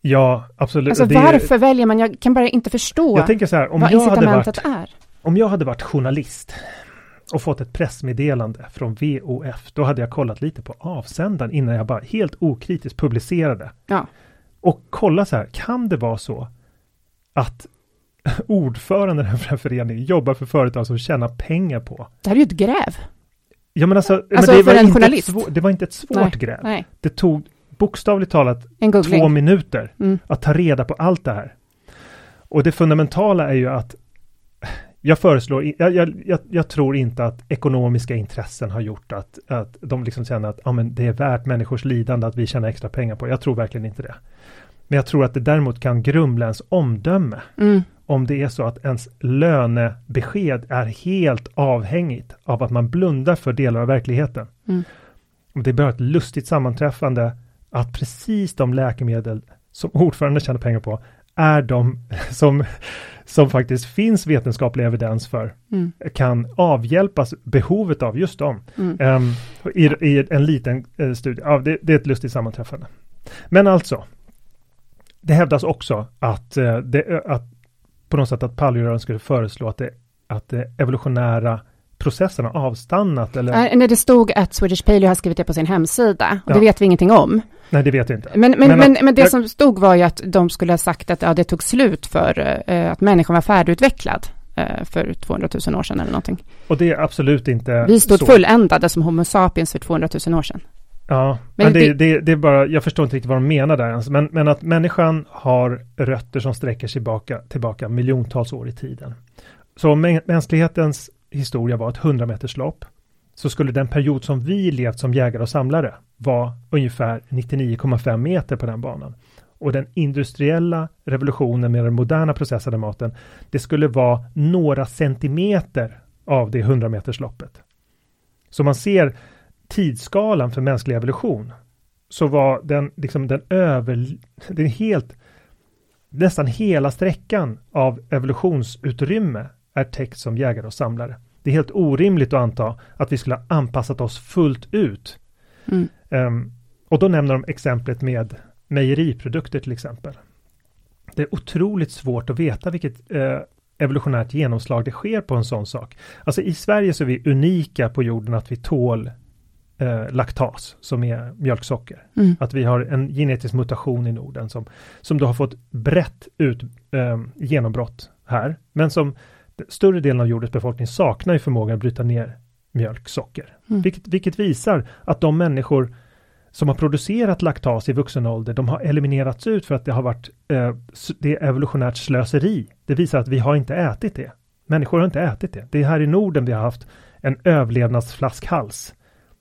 Ja, absolut. Alltså varför väljer man? Jag kan bara inte förstå vad incitamentet är. Om jag hade varit journalist och fått ett pressmeddelande från VOF, då hade jag kollat lite på avsändaren innan jag bara helt okritiskt publicerade. Ja. Och kolla kan det vara så att ordföranden för en förening jobbar för företag som tjänar pengar på? Det här är ju ett gräv. Ja, men det var en journalist. Det var inte ett svårt gräv. Nej. Det tog bokstavligt talat 2 minuter att ta reda på allt det här. Och det fundamentala är ju att jag tror inte att ekonomiska intressen har gjort att de liksom känner att det är värt människors lidande att vi tjänar extra pengar på. Jag tror verkligen inte det. Men jag tror att det däremot kan grumla ens omdöme. Mm. Om det är så att ens lönebesked är helt avhängigt av att man blundar för delar av verkligheten. Mm. Det är bara ett lustigt sammanträffande att precis de läkemedel som ordförande tjänar pengar på är de som faktiskt finns vetenskaplig evidens för. Mm. Kan avhjälpas behovet av just dem. Mm. I en liten studie. Ja, det är ett lustigt sammanträffande. Men alltså, det hävdas också att på något sätt att paleorörelsen skulle föreslå att det evolutionära processerna avstannat. Eller? När det stod att Swedish Paleo har skrivit det på sin hemsida. Och det vet vi ingenting om. Nej, det vet vi inte. Men det som stod var ju att de skulle ha sagt att det tog slut för att människan var färdigutvecklad för 200 000 år sedan eller någonting. Och det är absolut inte vi stod så fulländade som homo sapiens för 200 000 år sedan. Ja, men det är bara, jag förstår inte riktigt vad de menar där ens. Men att människan har rötter som sträcker sig tillbaka miljontals år i tiden. Så om mänsklighetens historia var ett 100-meterslopp, så skulle den period som vi levt som jägare och samlare vara ungefär 99,5 meter på den banan. Och den industriella revolutionen med den moderna processade maten, det skulle vara några centimeter av det 100-metersloppet. Så man ser tidsskalan för mänsklig evolution, så var nästan hela sträckan av evolutionsutrymme är täckt som jägare och samlare. Det är helt orimligt att anta att vi skulle ha anpassat oss fullt ut. Mm. Och då nämner de exemplet med mejeriprodukter till exempel. Det är otroligt svårt att veta vilket evolutionärt genomslag det sker på en sån sak. Alltså i Sverige så är vi unika på jorden att vi tål laktas, som är mjölksocker. Mm. Att vi har en genetisk mutation i Norden som då har fått brett ut genombrott här. Men som större delen av jordens befolkning saknar ju förmågan att bryta ner mjölksocker. Mm. Vilket visar att de människor som har producerat laktas i vuxen ålder, de har eliminerats ut för att det har varit det är evolutionärt slöseri. Det visar att vi har inte ätit det. Människor har inte ätit det. Det är här i Norden vi har haft en överlevnadsflaskhals.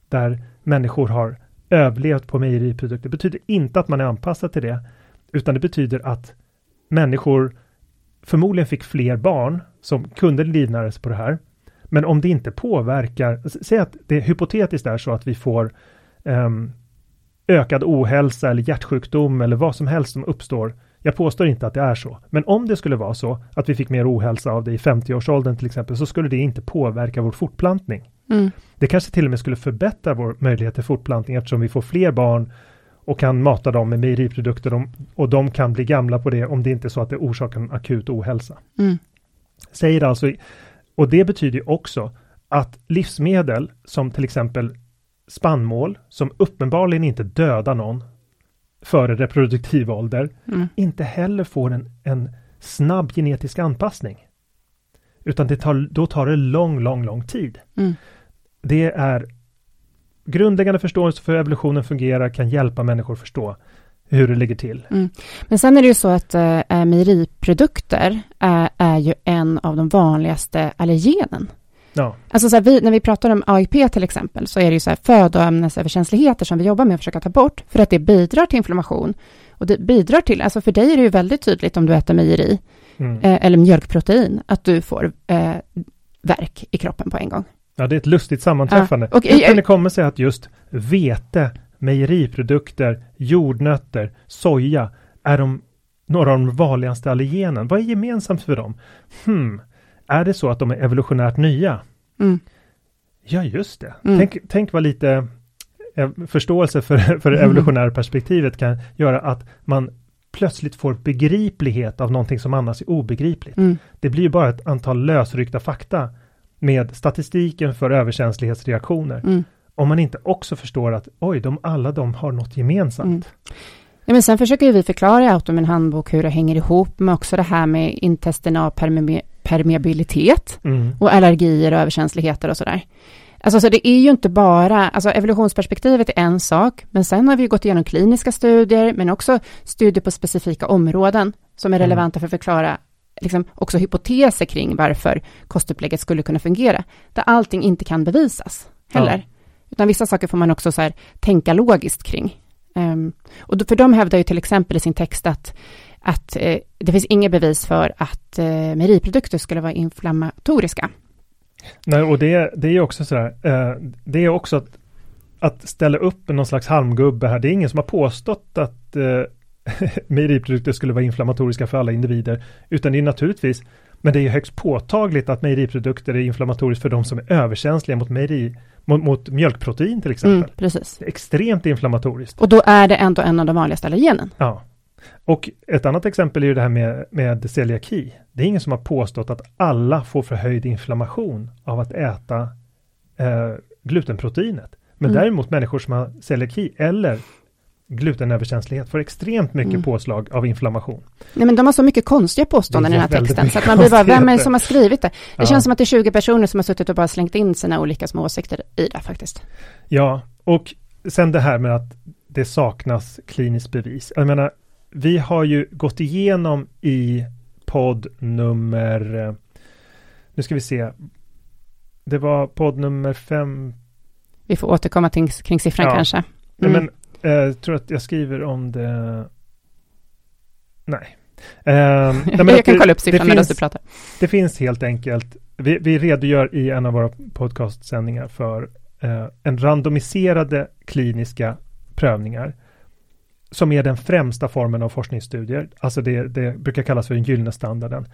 Där människor har överlevt på mejeriprodukter. Det betyder inte att man är anpassad till det. Utan det betyder att människor förmodligen fick fler barn som kunde livnära sig på det här. Men om det inte påverkar, säg att det är hypotetiskt där så att vi får ökad ohälsa eller hjärtsjukdom eller vad som helst som uppstår. Jag påstår inte att det är så. Men om det skulle vara så att vi fick mer ohälsa av det i 50-årsåldern till exempel, så skulle det inte påverka vår fortplantning. Mm. Det kanske till och med skulle förbättra vår möjlighet till fortplantning, eftersom vi får fler barn och kan mata dem med mejeriprodukter och de kan bli gamla på det om det inte är så att det orsakar en akut ohälsa. Mm. Säger alltså, och det betyder också att livsmedel som till exempel spannmål, som uppenbarligen inte dödar någon före reproduktiv ålder, inte heller får en snabb genetisk anpassning. Utan då tar det lång tid. Mm. Det är grundläggande förståelse för hur evolutionen fungerar kan hjälpa människor förstå hur det ligger till. Mm. Men sen är det ju så att mejeriprodukter är ju en av de vanligaste allergenen. Ja. Alltså så här, när vi pratar om AIP till exempel, så är det ju så här födoämnesöverkänsligheter som vi jobbar med att försöka ta bort, för att det bidrar till inflammation. Och det bidrar till, alltså för dig är det ju väldigt tydligt om du äter mejeri eller mjölkprotein, att du får värk i kroppen på en gång. Ja, det är ett lustigt sammanträffande. Ja. Och, hur kan det komma sig att just vete, mejeriprodukter, jordnötter, soja är några av de vanligaste allergenen? Vad är gemensamt för dem? Är det så att de är evolutionärt nya? Mm. Ja, just det. Mm. Tänk vad lite förståelse för det evolutionära perspektivet kan göra att man plötsligt får begriplighet av någonting som annars är obegripligt. Mm. Det blir ju bara ett antal lösryckta fakta med statistiken för överkänslighetsreaktioner. Mm. Om man inte också förstår att alla de har något gemensamt. Mm. Ja, men sen försöker vi förklara i Autoimmun en handbok hur det hänger ihop med också det här med intestinal permeabilitet och allergier och överkänsligheter och sådär. Alltså, så det är ju inte bara, alltså evolutionsperspektivet är en sak, men sen har vi gått igenom kliniska studier, men också studier på specifika områden som är relevanta för att förklara liksom, också hypoteser kring varför kostupplägget skulle kunna fungera. Där allting inte kan bevisas heller. Ja. Utan vissa saker får man också så här, tänka logiskt kring. Och för de hävdar ju till exempel i sin text att det finns inga bevis för att mejeriprodukter skulle vara inflammatoriska. Nej, och det är också så här, det är också att ställa upp någon slags halmgubbe här. Det är ingen som har påstått att mejeriprodukter skulle vara inflammatoriska för alla individer, utan det är naturligtvis, men det är högst påtagligt att mejeriprodukter är inflammatoriskt för de som är överkänsliga mot mjölkprotein till exempel. Mm, precis. Det är extremt inflammatoriskt. Och då är det ändå en av de vanligaste allergenen. Ja. Och ett annat exempel är ju det här med celiaki. Det är ingen som har påstått att alla får förhöjd inflammation av att äta glutenproteinet. Men däremot människor som har celiaki eller glutenöverkänslighet får extremt mycket påslag av inflammation. Nej, men de har så mycket konstiga påståenden i den här texten. Så att man blir bara, vem är det som har skrivit det? Det känns som att det är 20 personer som har suttit och bara slängt in sina olika små åsikter i det faktiskt. Ja, och sen det här med att det saknas kliniskt bevis. Jag menar, vi har ju gått igenom i podd nummer, nu ska vi se, det var podd nummer 5. Vi får återkomma kring siffran kanske. Mm. Men jag tror att jag skriver om det. Nej. Jag kan kolla upp siffran medan du pratar. Det finns helt enkelt, vi redogör i en av våra podcastsändningar för en randomiserade kliniska prövningar, som är den främsta formen av forskningsstudier. Alltså det brukar kallas för den gyllene standarden.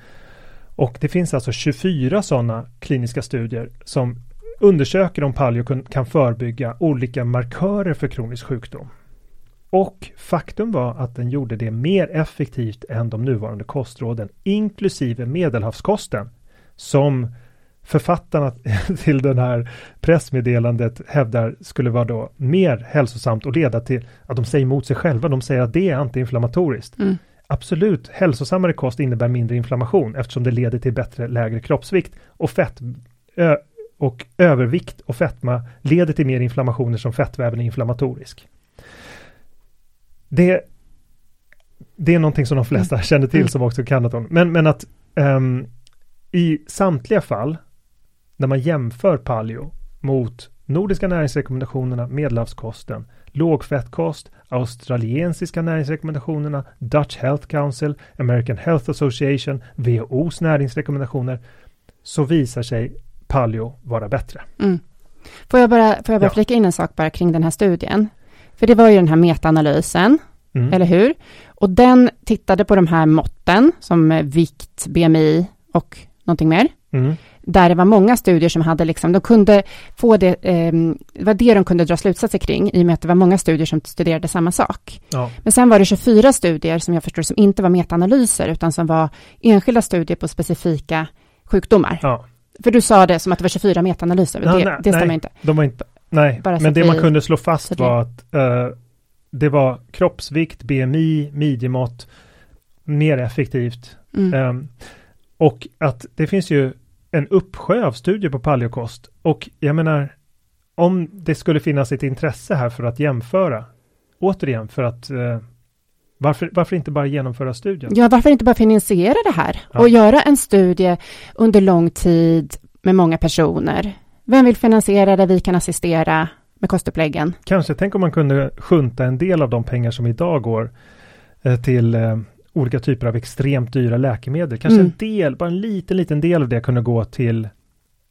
Och det finns alltså 24 sådana kliniska studier som undersöker om paleo kan förebygga olika markörer för kronisk sjukdom. Och faktum var att den gjorde det mer effektivt än de nuvarande kostråden, inklusive medelhavskosten, som författarna till den här pressmeddelandet hävdar skulle vara då mer hälsosamt och leda till att de säger emot sig själva. De säger att det är antiinflammatoriskt. Mm. Absolut, hälsosammare kost innebär mindre inflammation eftersom det leder till bättre, lägre kroppsvikt och fett. Och övervikt och fetma leder till mer inflammationer som fettväven är inflammatorisk. Det är någonting som de flesta känner till som också kallat om. Men att i samtliga fall när man jämför paleo mot nordiska näringsrekommendationerna, medelhavskosten, lågfettkost, australiensiska näringsrekommendationerna, Dutch Health Council, American Health Association, WHO:s näringsrekommendationer, så visar sig paleo vara bättre. Mm. Får jag bara flika in en sak bara kring den här studien? För det var ju den här metaanalysen, eller hur? Och den tittade på de här måtten som vikt, BMI och någonting mer. Mm. Där det var många studier som hade liksom, de kunde få det, var det de kunde dra slutsatser kring i och med att det var många studier som studerade samma sak. Ja. Men sen var det 24 studier som jag förstår som inte var metaanalyser utan som var enskilda studier på specifika sjukdomar. Ja. För du sa det som att det var 24 metaanalyser. Det stämmer inte. De var inte. Nej, men det man kunde slå fast var att det var kroppsvikt, BMI, midjemått mer effektivt. Och att det finns ju en uppsjö av studier på paleokost. Och jag menar, om det skulle finnas ett intresse här för att jämföra, återigen för att Varför inte bara genomföra studien? Ja, varför inte bara finansiera det här? Ja. Och göra en studie under lång tid med många personer. Vem vill finansiera det? Vi kan assistera med kostuppläggen. Kanske, tänk om man kunde skjuta en del av de pengar som idag går till olika typer av extremt dyra läkemedel. Kanske en del, bara en liten del av det kunde gå till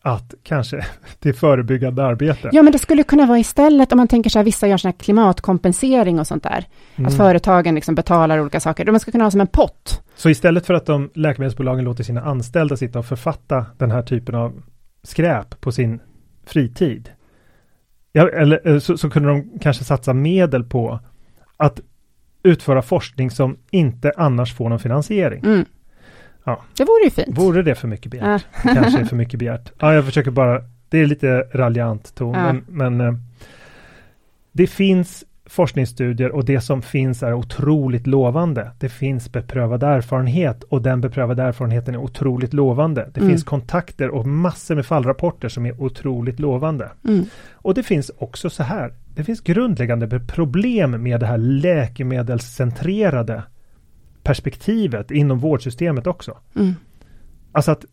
att kanske till förebyggande arbete. Ja, men det skulle kunna vara istället, om man tänker så här, vissa gör sån här klimatkompensering och sånt där. Att företagen liksom betalar olika saker. De ska kunna ha som en pott. Så istället för att de läkemedelsbolagen låter sina anställda sitta och författa den här typen av skräp på sin fritid. Ja, eller så kunde de kanske satsa medel på att utföra forskning som inte annars får någon finansiering. Mm. Ja. Det vore ju fint. Vore det för mycket begärt? Det kanske är för mycket begärt. Ja, jag försöker bara, det är lite raljant ton, men det finns forskningsstudier och det som finns är otroligt lovande. Det finns beprövad erfarenhet och den beprövade erfarenheten är otroligt lovande. Det finns kontakter och massor med fallrapporter som är otroligt lovande. Mm. Och det finns också så här, det finns grundläggande problem med det här läkemedelscentrerade perspektivet inom vårdsystemet också. Mm. Alltså att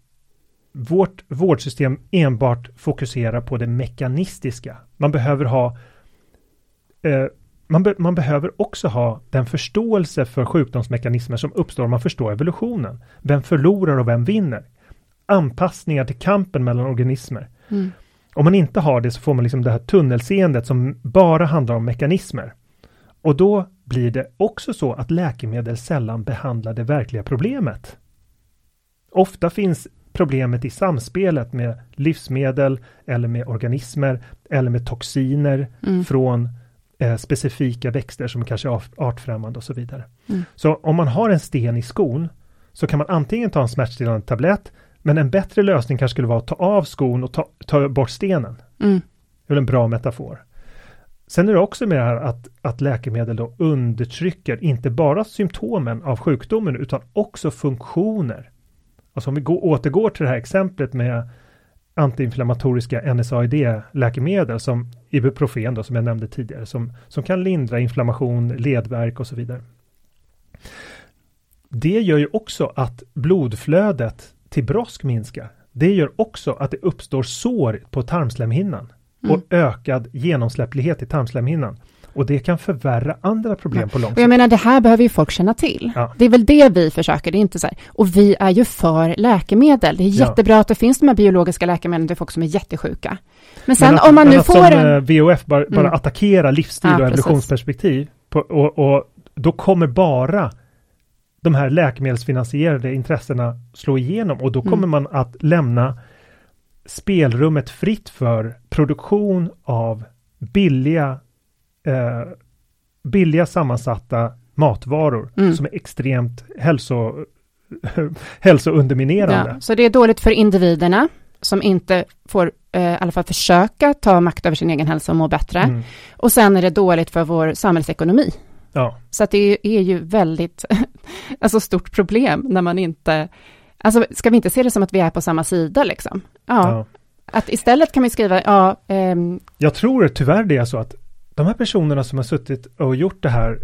vårt vårdsystem enbart fokuserar på det mekanistiska. Man behöver ha man behöver också ha den förståelse för sjukdomsmekanismer som uppstår om man förstår evolutionen. Vem förlorar och vem vinner? Anpassningar till kampen mellan organismer. Mm. Om man inte har det så får man liksom det här tunnelseendet som bara handlar om mekanismer. Och då blir det också så att läkemedel sällan behandlar det verkliga problemet. Ofta finns problemet i samspelet med livsmedel eller med organismer eller med toxiner från specifika växter som kanske är artfrämmande och så vidare. Mm. Så om man har en sten i skon så kan man antingen ta en smärtstillande tablett, men en bättre lösning kanske skulle vara att ta av skon och ta bort stenen. Mm. Det är en bra metafor. Sen är det också med det här att läkemedel då undertrycker inte bara symptomen av sjukdomen utan också funktioner. Alltså om vi återgår till det här exemplet med antiinflammatoriska NSAID-läkemedel som ibuprofen då, som jag nämnde tidigare, som kan lindra inflammation, ledvärk och så vidare. Det gör ju också att blodflödet till brosk minskar. Det gör också att det uppstår sår på tarmslemhinnan. Och ökad genomsläpplighet i tarmslemhinnan. Och det kan förvärra andra problem på lång sikt. Och jag menar, det här behöver ju folk känna till. Ja. Det är väl det vi försöker, det är inte så här. Och vi är ju för läkemedel. Det är jättebra att det finns de här biologiska läkemedlen till folk som är jättesjuka. Men sen om man nu får en... VOF bara attackera livsstil och evolutionsperspektiv. Och då kommer bara de här läkemedelsfinansierade intressena slå igenom. Och då kommer man att lämna spelrummet fritt för produktion av billiga sammansatta matvaror som är extremt hälsounderminerande. Ja, så det är dåligt för individerna som inte får i alla fall försöka ta makt över sin egen hälsa och må bättre. Mm. Och sen är det dåligt för vår samhällsekonomi. Ja. Så att det är ju väldigt alltså stort problem när man inte... Alltså, ska vi inte se det som att vi är på samma sida liksom? Ja. Att istället kan vi skriva... Jag tror tyvärr det är så att de här personerna som har suttit och gjort det här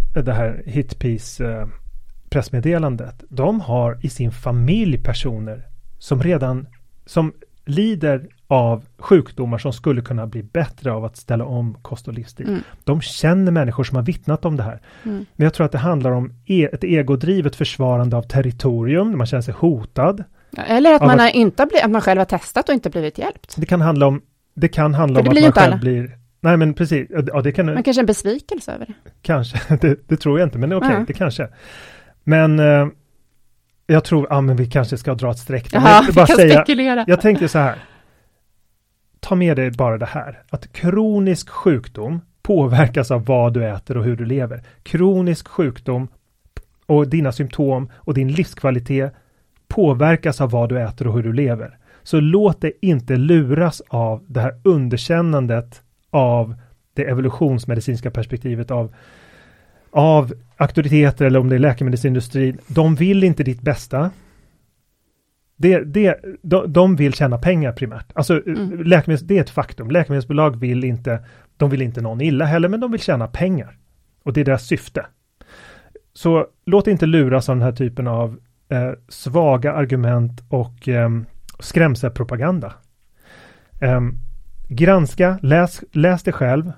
hitpiece-pressmeddelandet, de har i sin familj personer som lider av sjukdomar som skulle kunna bli bättre av att ställa om kost och livsstil. Mm. De känner människor som har vittnat om det här. Mm. Men jag tror att det handlar om ett egodrivet försvarande av territorium. Man känner sig hotad. Ja, eller att man själv har testat och inte blivit hjälpt. Det kan handla om, att man själv blir... Nej, men precis. Ja, det kan, man kanske är en besvikelse över det. Kanske. Det tror jag inte, men okej, det kanske. Men... jag tror, men vi kanske ska dra ett streck. Jaha, vi kan spekulera. Jag tänkte så här. Ta med dig bara det här. Att kronisk sjukdom påverkas av vad du äter och hur du lever. Kronisk sjukdom och dina symptom och din livskvalitet påverkas av vad du äter och hur du lever. Så låt dig inte luras av det här underkännandet av det evolutionsmedicinska perspektivet av auktoriteter, eller om det är läkemedelsindustrin. De vill inte ditt bästa. De vill tjäna pengar primärt. Alltså, det är ett faktum. Läkemedelsbolag de vill inte någon illa heller, men de vill tjäna pengar. Och det är deras syfte. Så låt inte luras av den här typen av svaga argument och skrämselpropaganda. Granska, läs det själv.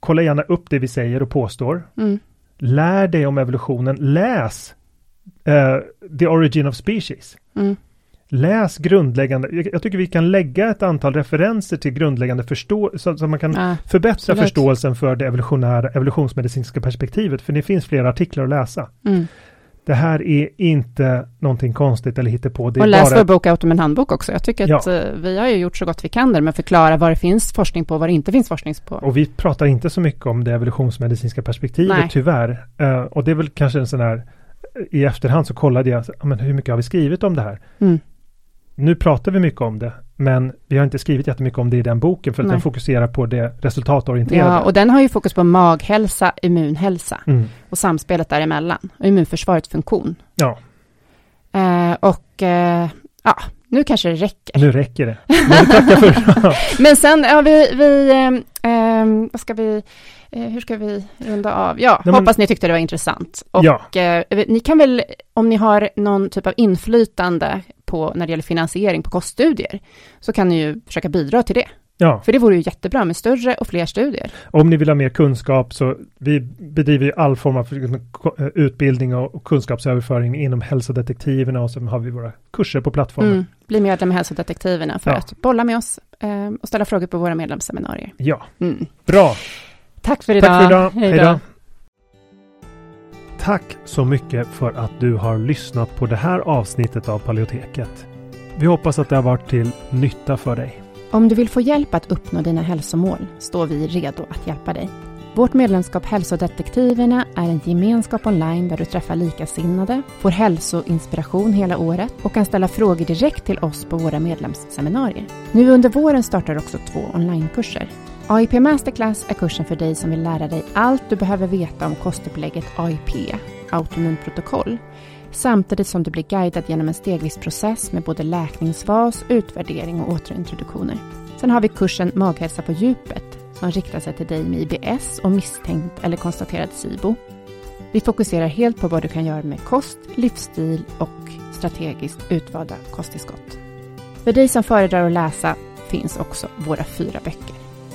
Kolla gärna upp det vi säger och påstår. Mm. Lär dig om evolutionen. Läs The Origin of Species. Mm. Läs grundläggande. Jag tycker vi kan lägga ett antal referenser till grundläggande förståelse så man kan förbättra förståelsen för det evolutionsmedicinska perspektivet. För det finns flera artiklar att läsa. Mm. Det här är inte någonting konstigt eller hittepå. Det är och läs vår bok Autoimmun en handbok också. Jag tycker att vi har ju gjort så gott vi kan där med att förklara vad det finns forskning på och vad det inte finns forskning på. Och vi pratar inte så mycket om det evolutionsmedicinska perspektivet tyvärr. Och det är väl kanske en sån här, i efterhand så kollade jag men hur mycket har vi skrivit om det här? Mm. Nu pratar vi mycket om det, men vi har inte skrivit jättemycket om det i den boken för att den fokuserar på det resultatorienterade. Ja, och den har ju fokus på maghälsa, immunhälsa och samspelet däremellan och immunförsvarets funktion. Ja. Nu kanske det räcker. Nu räcker det. Men, men sen har hur ska vi runda av? Ja, hoppas ni tyckte det var intressant. Och ni kan väl, om ni har någon typ av inflytande på, när det gäller finansiering på koststudier, så kan ni ju försöka bidra till det. Ja. För det vore ju jättebra med större och fler studier. Om ni vill ha mer kunskap så vi bedriver ju all form av utbildning och kunskapsöverföring inom hälsodetektiverna och så har vi våra kurser på plattformen. Mm. Bli medlem i hälsodetektiverna för att bolla med oss och ställa frågor på våra medlemsseminarier. Ja, bra. Tack för idag. Hej då. Tack så mycket för att du har lyssnat på det här avsnittet av Paleoteket. Vi hoppas att det har varit till nytta för dig. Om du vill få hjälp att uppnå dina hälsomål står vi redo att hjälpa dig. Vårt medlemskap Hälsodetektiverna är en gemenskap online där du träffar likasinnade, får hälsoinspiration hela året och kan ställa frågor direkt till oss på våra medlemsseminarier. Nu under våren startar också 2 onlinekurser. AIP Masterclass är kursen för dig som vill lära dig allt du behöver veta om kostupplägget AIP, Autoimmunprotokoll, samtidigt som du blir guidad genom en stegvis process med både läkningsfas, utvärdering och återintroduktioner. Sen har vi kursen Maghälsa på djupet som riktar sig till dig med IBS och misstänkt eller konstaterad SIBO. Vi fokuserar helt på vad du kan göra med kost, livsstil och strategiskt utvalda kosttillskott. För dig som föredrar att läsa finns också våra 4 böcker.